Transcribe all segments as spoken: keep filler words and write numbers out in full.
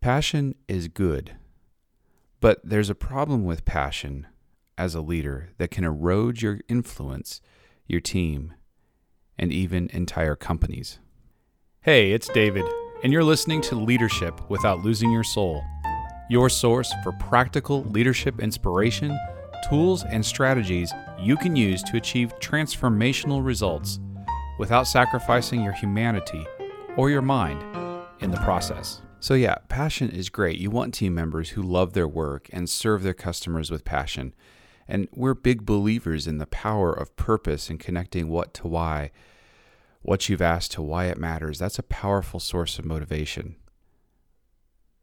Passion is good, but there's a problem with passion as a leader that can erode your influence, your team, and even entire companies. Hey, it's David, and you're listening to Leadership Without Losing Your Soul, your source for practical leadership inspiration, tools, and strategies you can use to achieve transformational results without sacrificing your humanity or your mind in the process. So yeah, passion is great. You want team members who love their work and serve their customers with passion. And we're big believers in the power of purpose and connecting what to why, what you've asked to why it matters. That's a powerful source of motivation.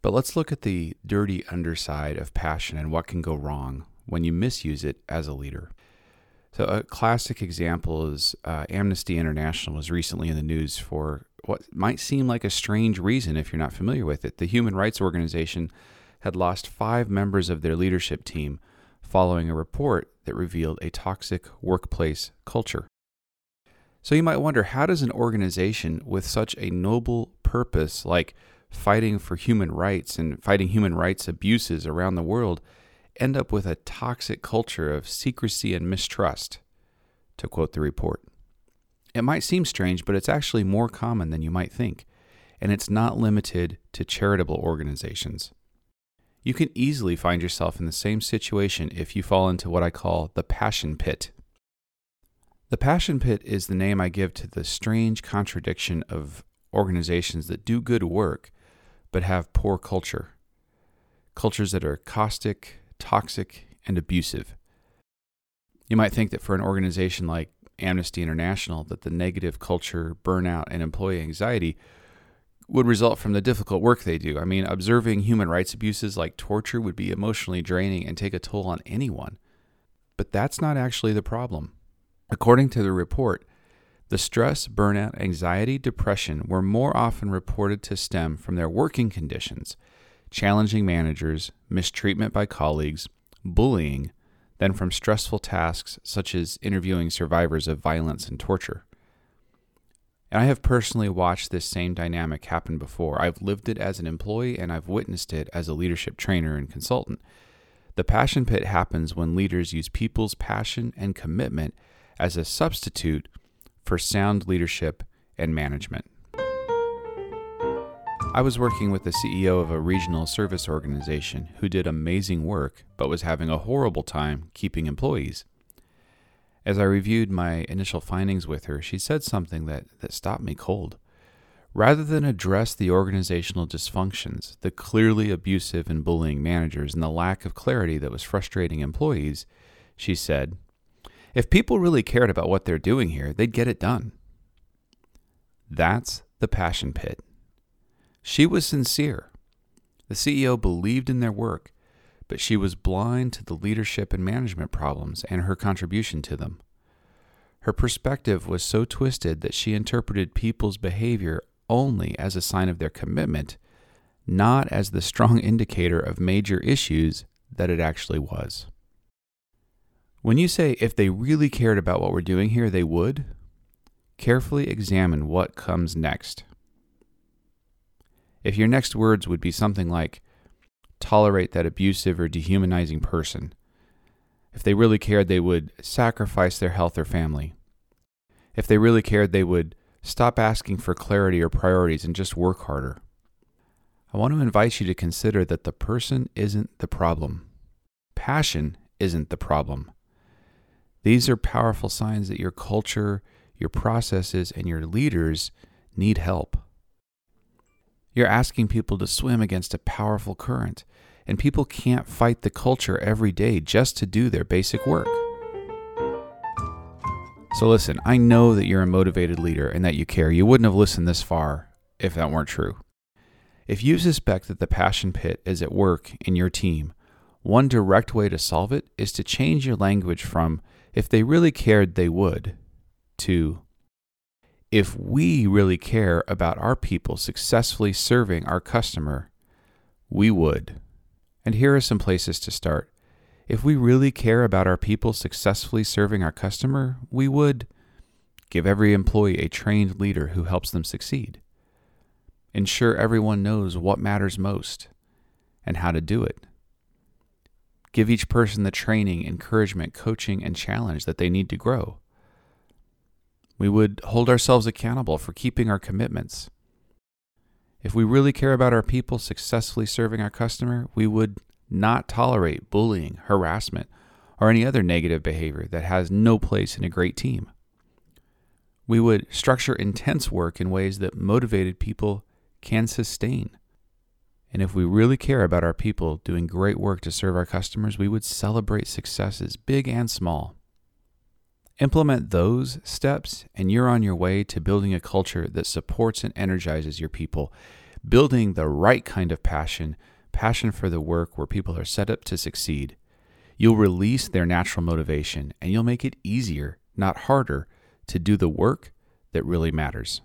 But let's look at the dirty underside of passion and what can go wrong when you misuse it as a leader. So a classic example is uh, Amnesty International was recently in the news for what might seem like a strange reason if you're not familiar with it. The human rights organization had lost five members of their leadership team following a report that revealed a toxic workplace culture. So you might wonder, how does an organization with such a noble purpose like fighting for human rights and fighting human rights abuses around the world end up with a toxic culture of secrecy and mistrust, to quote the report? It might seem strange, but it's actually more common than you might think, and it's not limited to charitable organizations. You can easily find yourself in the same situation if you fall into what I call the passion pit. The passion pit is the name I give to the strange contradiction of organizations that do good work but have poor culture, cultures that are caustic, toxic, and abusive. You might think that for an organization like Amnesty International that the negative culture, burnout, and employee anxiety would result from the difficult work they do. I mean, observing human rights abuses like torture would be emotionally draining and take a toll on anyone. But that's not actually the problem. According to the report, the stress, burnout, anxiety, depression were more often reported to stem from their working conditions, challenging managers, mistreatment by colleagues, bullying, than from stressful tasks such as interviewing survivors of violence and torture. And I have personally watched this same dynamic happen before. I've lived it as an employee and I've witnessed it as a leadership trainer and consultant. The passion pit happens when leaders use people's passion and commitment as a substitute for sound leadership and management. I was working with the C E O of a regional service organization who did amazing work but was having a horrible time keeping employees. As I reviewed my initial findings with her, she said something that, that stopped me cold. Rather than address the organizational dysfunctions, the clearly abusive and bullying managers, and the lack of clarity that was frustrating employees, she said, "If people really cared about what they're doing here, they'd get it done." That's the passion pit. She was sincere. The C E O believed in their work, but she was blind to the leadership and management problems and her contribution to them. Her perspective was so twisted that she interpreted people's behavior only as a sign of their commitment, not as the strong indicator of major issues that it actually was. When you say, "If they really cared about what we're doing here, they would," carefully examine what comes next. If your next words would be something like, "tolerate that abusive or dehumanizing person," if they really cared, they would sacrifice their health or family. If they really cared, they would stop asking for clarity or priorities and just work harder. I want to invite you to consider that the person isn't the problem. Passion isn't the problem. These are powerful signs that your culture, your processes, and your leaders need help. You're asking people to swim against a powerful current, and people can't fight the culture every day just to do their basic work. So listen, I know that you're a motivated leader and that you care. You wouldn't have listened this far if that weren't true. If you suspect that the passion pit is at work in your team, one direct way to solve it is to change your language from, "if they really cared, they would," to, "if we really care about our people successfully serving our customer, we would." And here are some places to start. If we really care about our people successfully serving our customer, we would give every employee a trained leader who helps them succeed. Ensure everyone knows what matters most and how to do it. Give each person the training, encouragement, coaching, and challenge that they need to grow. We would hold ourselves accountable for keeping our commitments. If we really care about our people successfully serving our customer, we would not tolerate bullying, harassment, or any other negative behavior that has no place in a great team. We would structure intense work in ways that motivated people can sustain. And if we really care about our people doing great work to serve our customers, we would celebrate successes, big and small. Implement those steps, and you're on your way to building a culture that supports and energizes your people, building the right kind of passion, passion for the work where people are set up to succeed. You'll release their natural motivation, and you'll make it easier, not harder, to do the work that really matters.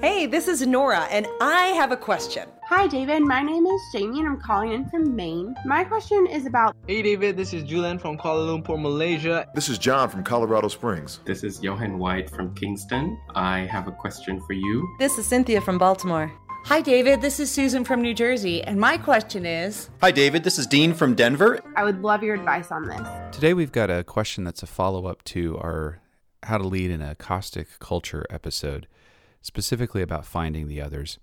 Hey, this is Nora, and I have a question. Hi, David. My name is Jamie, and I'm calling in from Maine. My question is about... Hey, David. This is Julian from Kuala Lumpur, Malaysia. This is John from Colorado Springs. This is Johan White from Kingston. I have a question for you. This is Cynthia from Baltimore. Hi, David. This is Susan from New Jersey, and my question is... Hi, David. This is Dean from Denver. I would love your advice on this. Today, we've got a question that's a follow-up to our How to Lead in a Caustic Culture episode, specifically about finding the others.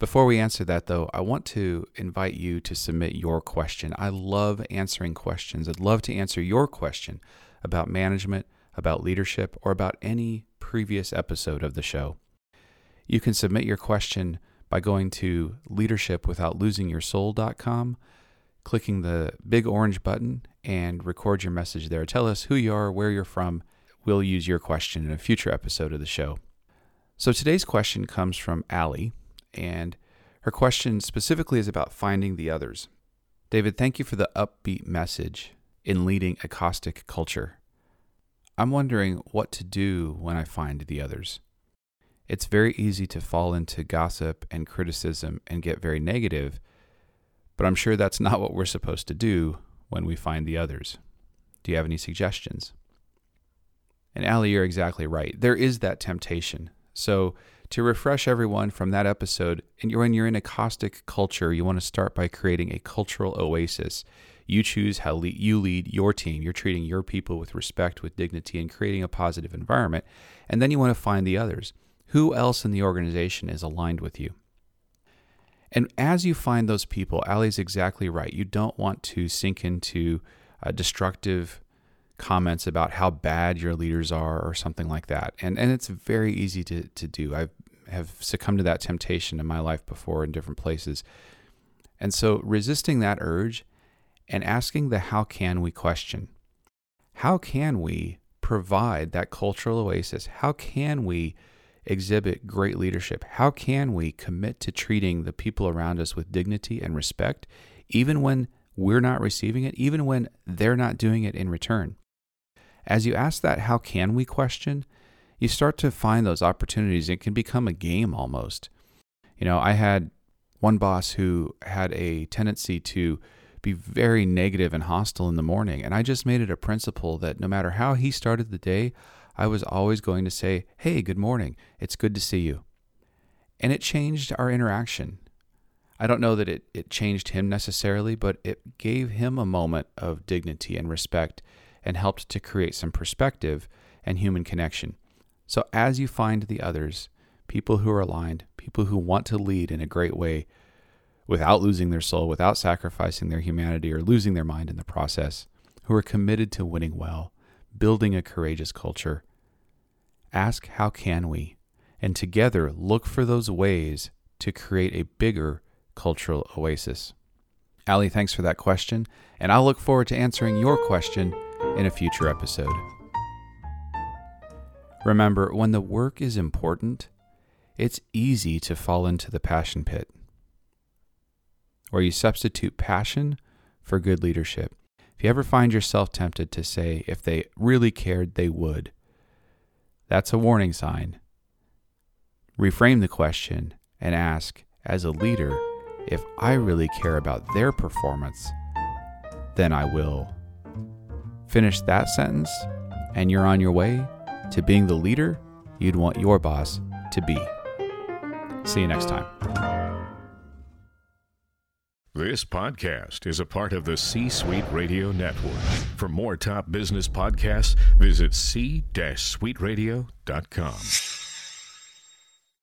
Before we answer that, though, I want to invite you to submit your question. I love answering questions. I'd love to answer your question about management, about leadership, or about any previous episode of the show. You can submit your question by going to leadership without losing your soul dot com, clicking the big orange button, and record your message there. Tell us who you are, where you're from. We'll use your question in a future episode of the show. So today's question comes from Allie, and her question specifically is about finding the others. David, thank you for the upbeat message in leading a caustic culture. I'm wondering what to do when I find the others. It's very easy to fall into gossip and criticism and get very negative, but I'm sure that's not what we're supposed to do when we find the others. Do you have any suggestions? And Allie, you're exactly right. There is that temptation. So to refresh everyone from that episode, and when you're in a caustic culture, you want to start by creating a cultural oasis. You choose how le- you lead your team. You're treating your people with respect, with dignity, and creating a positive environment. And then you want to find the others. Who else in the organization is aligned with you? And as you find those people, Allie's exactly right. You don't want to sink into uh, destructive comments about how bad your leaders are or something like that. And and it's very easy to, to do. I have succumbed to that temptation in my life before in different places. And so resisting that urge and asking the how can we question. How can we provide that cultural oasis? How can we exhibit great leadership? How can we commit to treating the people around us with dignity and respect, even when we're not receiving it, even when they're not doing it in return? As you ask that, how can we question, you start to find those opportunities. It can become a game almost. You know, I had one boss who had a tendency to be very negative and hostile in the morning. And I just made it a principle that no matter how he started the day, I was always going to say, hey, good morning. It's good to see you. And it changed our interaction. I don't know that it, it changed him necessarily, but it gave him a moment of dignity and respect and helped to create some perspective and human connection. So as you find the others, people who are aligned, people who want to lead in a great way without losing their soul, without sacrificing their humanity or losing their mind in the process, who are committed to winning well, building a courageous culture, ask how can we, and together look for those ways to create a bigger cultural oasis. Allie, thanks for that question, and I'll look forward to answering your question in a future episode. Remember, when the work is important, it's easy to fall into the passion pit, where you substitute passion for good leadership. If you ever find yourself tempted to say, if they really cared, they would, that's a warning sign. Reframe the question and ask, as a leader, if I really care about their performance, then I will. Finish that sentence, and you're on your way to being the leader you'd want your boss to be. See you next time. This podcast is a part of the C-Suite Radio Network. For more top business podcasts, visit c suite radio dot com.